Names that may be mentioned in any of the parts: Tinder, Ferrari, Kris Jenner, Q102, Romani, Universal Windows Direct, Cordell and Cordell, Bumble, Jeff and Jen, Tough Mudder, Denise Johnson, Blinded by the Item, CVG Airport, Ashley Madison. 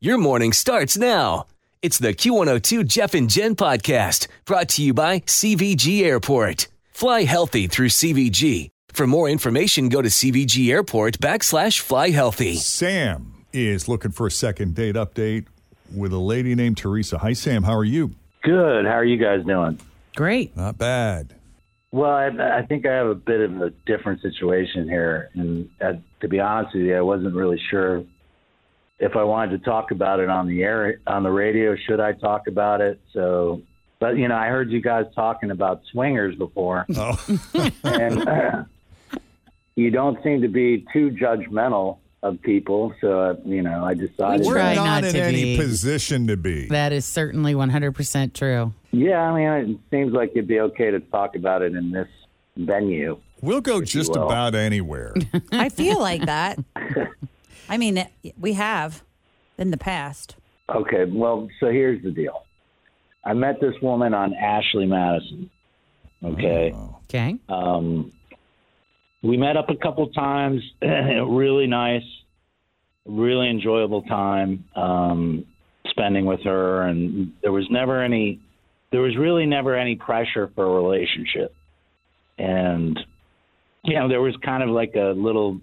Your morning starts now. It's the Q102 Jeff and Jen podcast, brought to you by CVG Airport. Fly healthy through CVG. For more information, go to CVG Airport /fly healthy. Sam is looking for a second date update with a lady named Teresa. Hi, Sam. How are you? Good. How are you guys doing? Great. Not bad. Well, I think I have a bit of a different situation here. And to be honest with you, I wasn't really sure if I wanted to talk about it on the air, on the radio, should I talk about it? So, but you know, I heard you guys talking about swingers before, and you don't seem to be too judgmental of people. So, you know, I decided we're not in any position to be. That is certainly 100% true. Yeah, I mean, it seems like it'd be okay to talk about it in this venue. We'll go just about anywhere. I feel like that. I mean, we have in the past. Okay, well, so here's the deal. I met this woman on Ashley Madison. Okay. Oh. Okay. We met up a couple times. Really nice, really enjoyable time spending with her, and there was really never any pressure for a relationship. And you know, there was kind of like a little,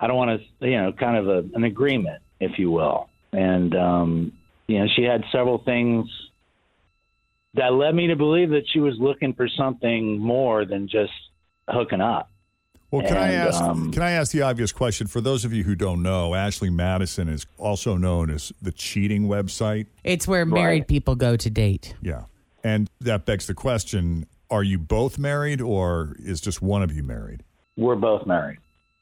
I don't want to, you know, kind of an agreement, if you will. And, you know, she had several things that led me to believe that she was looking for something more than just hooking up. Well, can I ask the obvious question? For those of you who don't know, Ashley Madison is also known as the cheating website. It's where married people go to date. Yeah. And that begs the question, are you both married or is just one of you married? We're both married.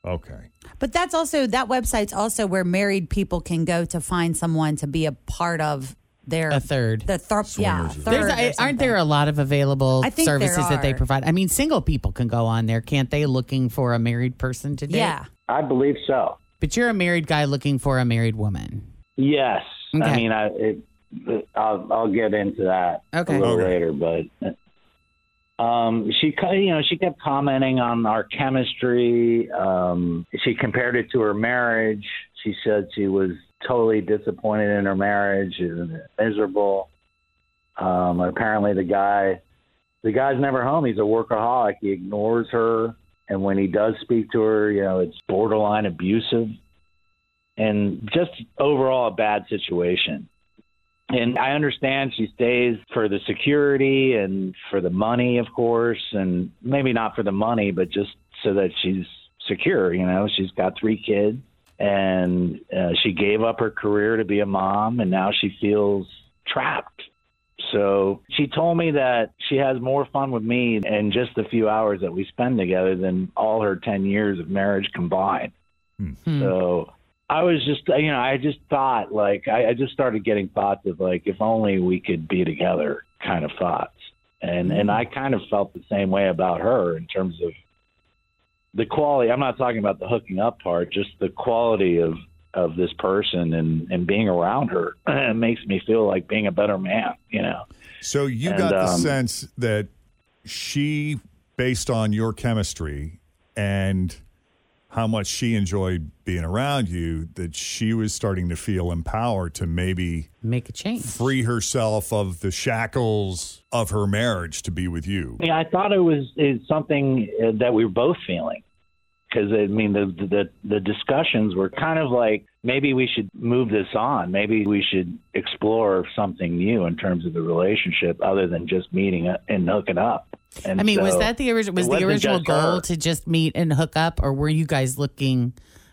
Okay. But that's also, that website's also where married people can go to find someone to be a part of their... A third. Third, aren't there a lot of available services that they provide? I mean, single people can go on there, can't they, looking for a married person to date? Yeah. I believe so. But you're a married guy looking for a married woman. Yes. Okay. I mean, I'll get into that a little later, but... She kept commenting on our chemistry. She compared it to her marriage. She said she was totally disappointed in her marriage and miserable. Apparently the guy's never home. He's a workaholic. He ignores her. And when he does speak to her, you know, it's borderline abusive and just overall a bad situation. And I understand she stays for the security and for the money, of course, and maybe not for the money, but just so that she's secure. You know, she's got 3 kids and she gave up her career to be a mom, and now she feels trapped. So she told me that she has more fun with me in just the few hours that we spend together than all her 10 years of marriage combined. Mm-hmm. So... I was just, you know, I just thought, like, I just started getting thoughts of, like, if only we could be together kind of thoughts. And I kind of felt the same way about her in terms of the quality. I'm not talking about the hooking up part, just the quality of this person and being around her. It makes me feel like being a better man, you know. So you got the sense that she, based on your chemistry and how much she enjoyed being around you, that she was starting to feel empowered to maybe make a change, free herself of the shackles of her marriage to be with you. Yeah, I thought it was something that we were both feeling, because I mean the discussions were kind of like maybe we should move this on. Maybe we should explore something new in terms of the relationship other than just meeting and hooking up. And I mean, so was that the original, was the original goal to just meet and hook up, or were you guys looking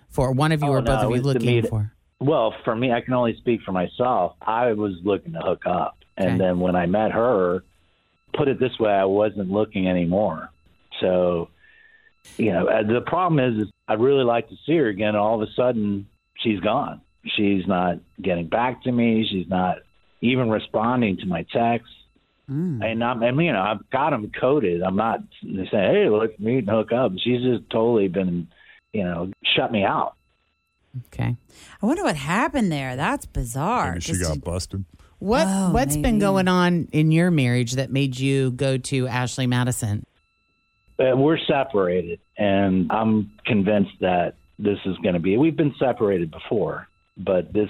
for one of you or both of you looking for? Well, for me, I can only speak for myself. I was looking to hook up. Okay. And then when I met her, put it this way, I wasn't looking anymore. So, you know, the problem is I'd really like to see her again. And all of a sudden, she's gone. She's not getting back to me. She's not even responding to my texts. Mm. And I've got them coded. I'm not saying, hey, let's meet and hook up. She's just totally been, shut me out. Okay. I wonder what happened there. That's bizarre. Maybe she got busted. What's been going on in your marriage that made you go to Ashley Madison? We're separated, and I'm convinced that this is going to be... We've been separated before, but this...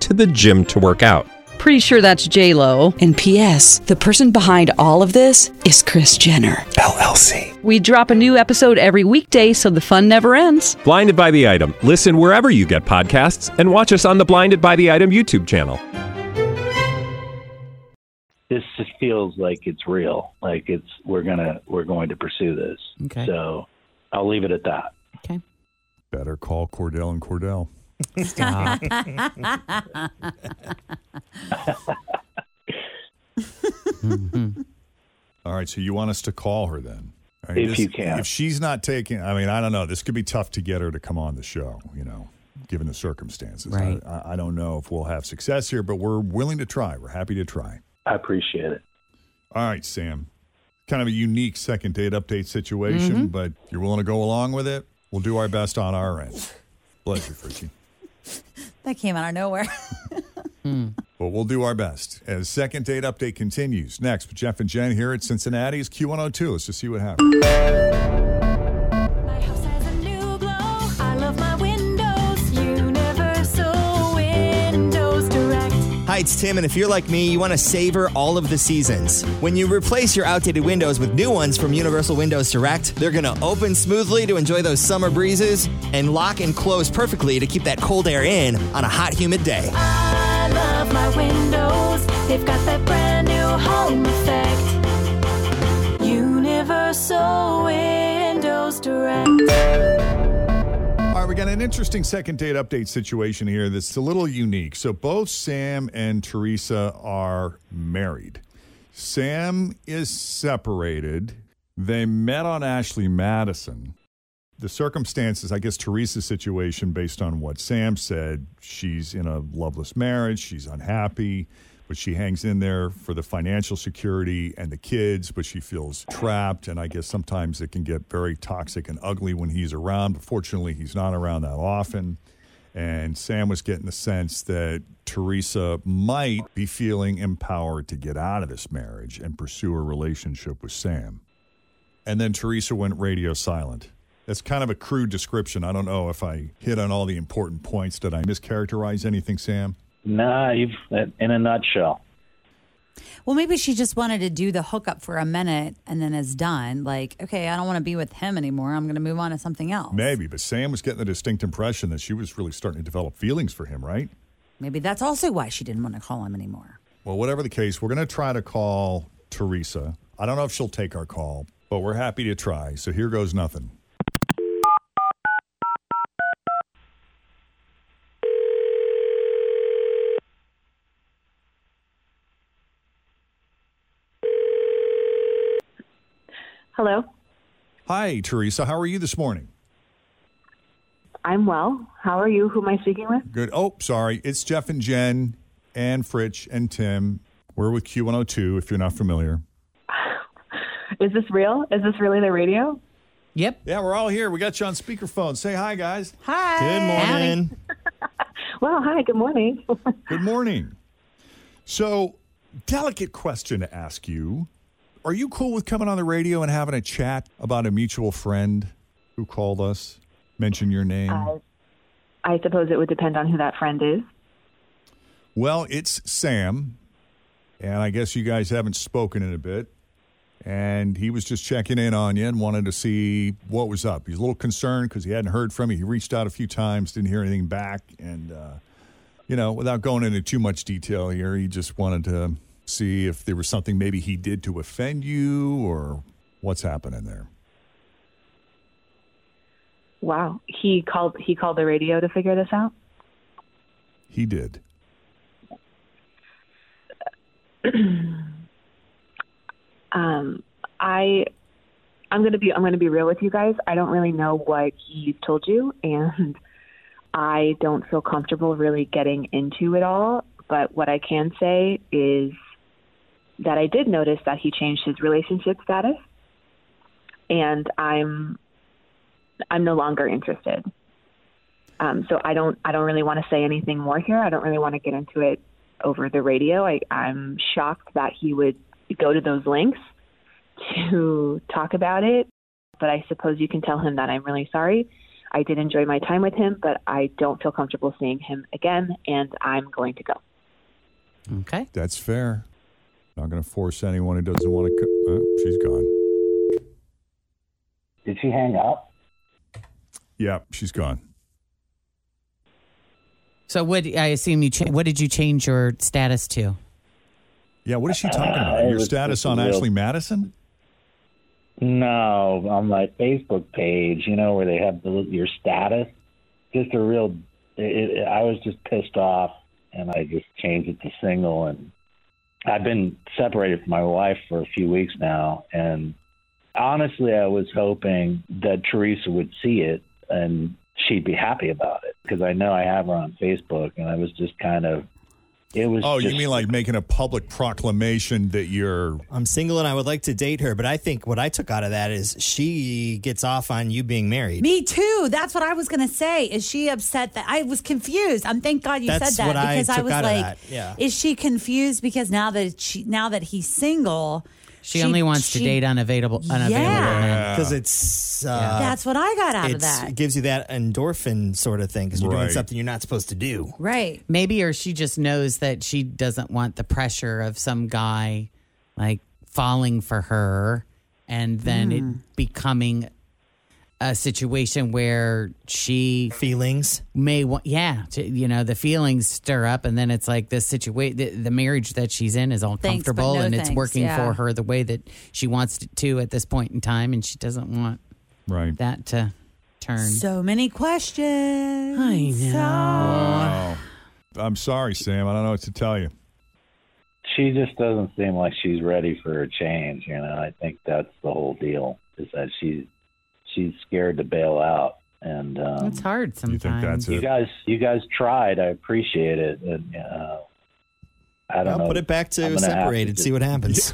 to the gym to work out. Pretty sure that's J-Lo. And P.S. the person behind all of this is Kris Jenner, LLC. We drop a new episode every weekday so the fun never ends. Blinded by the Item. Listen wherever you get podcasts and watch us on the Blinded by the Item YouTube channel. This just feels like it's real. Like we're going to pursue this. Okay. So I'll leave it at that. Okay. Better call Cordell and Cordell. Stop. Mm-hmm. All right, so you want us to call her then? Right, if you can. If she's not taking, I don't know. This could be tough to get her to come on the show, given the circumstances. Right. I don't know if we'll have success here, but we're willing to try. We're happy to try. I appreciate it. All right, Sam. Kind of a unique second date update situation, mm-hmm. but you're willing to go along with it? We'll do our best on our end. Bless you, Freaky. That came out of nowhere. But we'll do our best as Second Date Update continues next with Jeff and Jen here at Cincinnati's Q102. Let's just see what happens. My house has a new glow. I love my windows. Universal Windows Direct. Hi, it's Tim, and if you're like me, you want to savor all of the seasons. When you replace your outdated windows with new ones from Universal Windows Direct, they're going to open smoothly to enjoy those summer breezes and lock and close perfectly to keep that cold air in on a hot, humid day. My windows, they've got that brand new home effect. Universal Windows Direct. All right, we got an interesting second date update situation here that's a little unique. So both Sam and Teresa are married. Sam is separated. They met on Ashley Madison. The circumstances, I guess Teresa's situation, based on what Sam said, she's in a loveless marriage, she's unhappy, but she hangs in there for the financial security and the kids, but she feels trapped, and I guess sometimes it can get very toxic and ugly when he's around, but fortunately he's not around that often. And Sam was getting the sense that Teresa might be feeling empowered to get out of this marriage and pursue a relationship with Sam. And then Teresa went radio silent. That's kind of a crude description. I don't know if I hit on all the important points. Did I mischaracterize anything, Sam? Nah, in a nutshell. Well, maybe she just wanted to do the hookup for a minute and then is done. Like, okay, I don't want to be with him anymore. I'm going to move on to something else. Maybe, but Sam was getting the distinct impression that she was really starting to develop feelings for him, right? Maybe that's also why she didn't want to call him anymore. Well, whatever the case, we're going to try to call Teresa. I don't know if she'll take our call, but we're happy to try. So here goes nothing. Hello. Hi, Teresa. How are you this morning? I'm well. How are you? Who am I speaking with? Good. Oh, sorry. It's Jeff and Jen and Fritch and Tim. We're with Q102, if you're not familiar. Is this real? Is this really the radio? Yep. Yeah, we're all here. We got you on speakerphone. Say hi, guys. Hi. Good morning. Well, hi, good morning. Good morning. So, delicate question to ask you. Are you cool with coming on the radio and having a chat about a mutual friend who called us, mentioned your name? I suppose it would depend on who that friend is. Well, it's Sam, and I guess you guys haven't spoken in a bit, and he was just checking in on you and wanted to see what was up. He's a little concerned because he hadn't heard from you. He reached out a few times, didn't hear anything back, and, you know, without going into too much detail here, he just wanted to see if there was something maybe he did to offend you or what's happening there. Wow. He called the radio to figure this out? He did. I'm going to be real with you guys. I don't really know what he told you, and I don't feel comfortable really getting into it all. But what I can say is that I did notice that he changed his relationship status, and I'm no longer interested. So I don't really want to say anything more here. I don't really want to get into it over the radio. I'm shocked that he would go to those lengths to talk about it. But I suppose you can tell him that I'm really sorry. I did enjoy my time with him, but I don't feel comfortable seeing him again, and I'm going to go. Okay. That's fair. Not going to force anyone who doesn't want to go. Oh, she's gone. Did she hang up? Yeah, she's gone. So what did you change your status to? Yeah, what is she talking about? Your status on Ashley Madison? No, on my Facebook page, you know, where they have your status. Just a real... I was just pissed off, and I just changed it to single. And I've been separated from my wife for a few weeks now, and honestly, I was hoping that Teresa would see it and she'd be happy about it, because I know I have her on Facebook, and I was just kind of... It was you mean like making a public proclamation that I'm single and I would like to date her, but I think what I took out of that is she gets off on you being married. Me too. That's what I was going to say. Is she upset that I was confused? Thank God you said that, because I was like, yeah. Is she confused because now that he's single, she only wants to date unavailable women? Because it's that's what I got out of that. It gives you that endorphin sort of thing because you're doing something you're not supposed to do. Right. Maybe, or she just knows that she doesn't want the pressure of some guy like falling for her, and then it becoming a situation where she feelings may want. Yeah, you know, the feelings stir up, and then it's like this situation. The marriage that she's in is all comfortable, and it's working for her the way that she wants it to at this point in time, and she doesn't want that to turn. So many questions. I know. Wow. I'm sorry, Sam. I don't know what to tell you. She just doesn't seem like she's ready for a change. You know, I think that's the whole deal, is that she's scared to bail out. And it's hard sometimes. You think that's it? You guys tried. I appreciate it. And, I don't know. Put it back to separated. See what happens.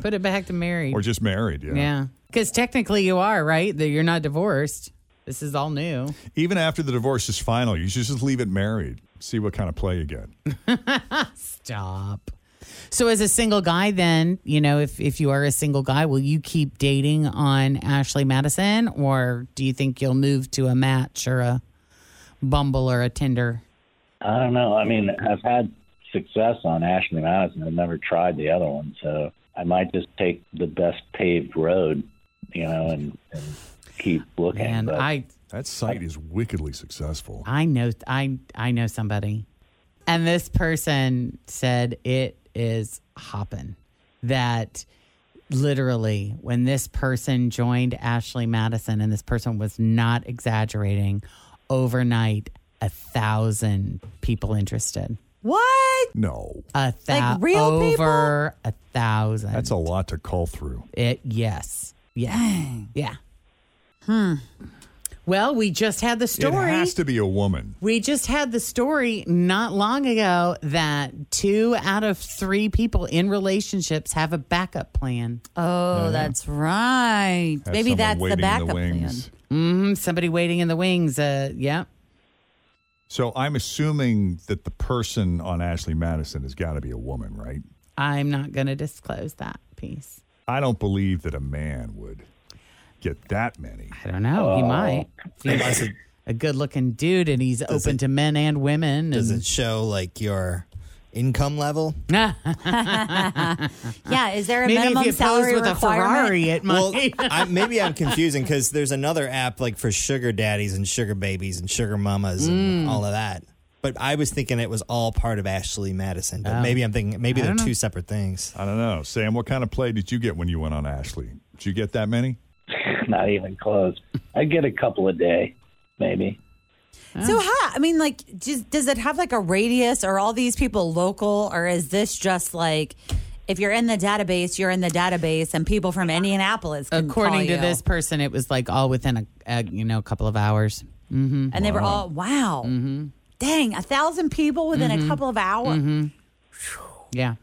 Put it back to married. Or just married. Yeah. Because technically you are, right? That you're not divorced. This is all new. Even after the divorce is final, you should just leave it married. See what kind of play you get. Stop. So as a single guy then, you know, if you are a single guy, will you keep dating on Ashley Madison, or do you think you'll move to a Match or a Bumble or a Tinder? I don't know. I mean, I've had success on Ashley Madison. I've never tried the other one, so I might just take the best paved road, you know, and keep looking. Man, that site is wickedly successful. I know somebody. And this person said it is hopping. That literally when this person joined Ashley Madison, and this person was not exaggerating, overnight 1,000 people interested. What? No. 1,000. Like real people? Over 1,000. That's a lot to cull through. Yes. Yeah. Yeah. Well, we just had the story. It has to be a woman. We just had the story not long ago that 2 out of 3 people in relationships have a backup plan. Oh, that's right. Maybe that's the backup plan. Somebody waiting in the wings. Yeah. So I'm assuming that the person on Ashley Madison has got to be a woman, right? I'm not going to disclose that piece. I don't believe that a man would get that many. I don't know. He might. He's a good-looking dude, and he's open to men and women. Does it show, like, your income level? Yeah, is there a minimum salary requirement? Maybe if you pose with a Ferrari, it might. Well, maybe I'm confusing because there's another app, like, for sugar daddies and sugar babies and sugar mamas and all of that. But I was thinking it was all part of Ashley Madison. But maybe I'm thinking they're two separate things. I don't know. Sam, what kind of play did you get when you went on Ashley? Did you get that many? Not even close. I get a couple a day, maybe. Oh. So how? I mean, like, does it have like a radius? Are all these people local, or is this just like if you're in the database, you're in the database, and people from Indianapolis can according to you. This person, it was like all within a couple of hours, mm-hmm. and they were all Mm-hmm. Dang, 1,000 people within a couple of hours. Mm-hmm. Yeah.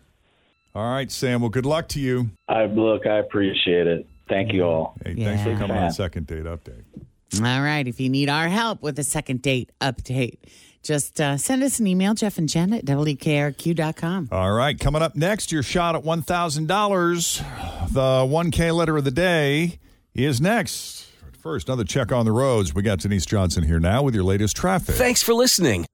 All right, Sam. Well, good luck to you. I appreciate it. Thank you all. Hey, thanks for coming on Second Date Update. All right. If you need our help with a second date update, just send us an email, Jeff and Jen at WKRQ.com. All right. Coming up next, your shot at $1,000. The 1K letter of the day is next. First, another check on the roads. We got Denise Johnson here now with your latest traffic. Thanks for listening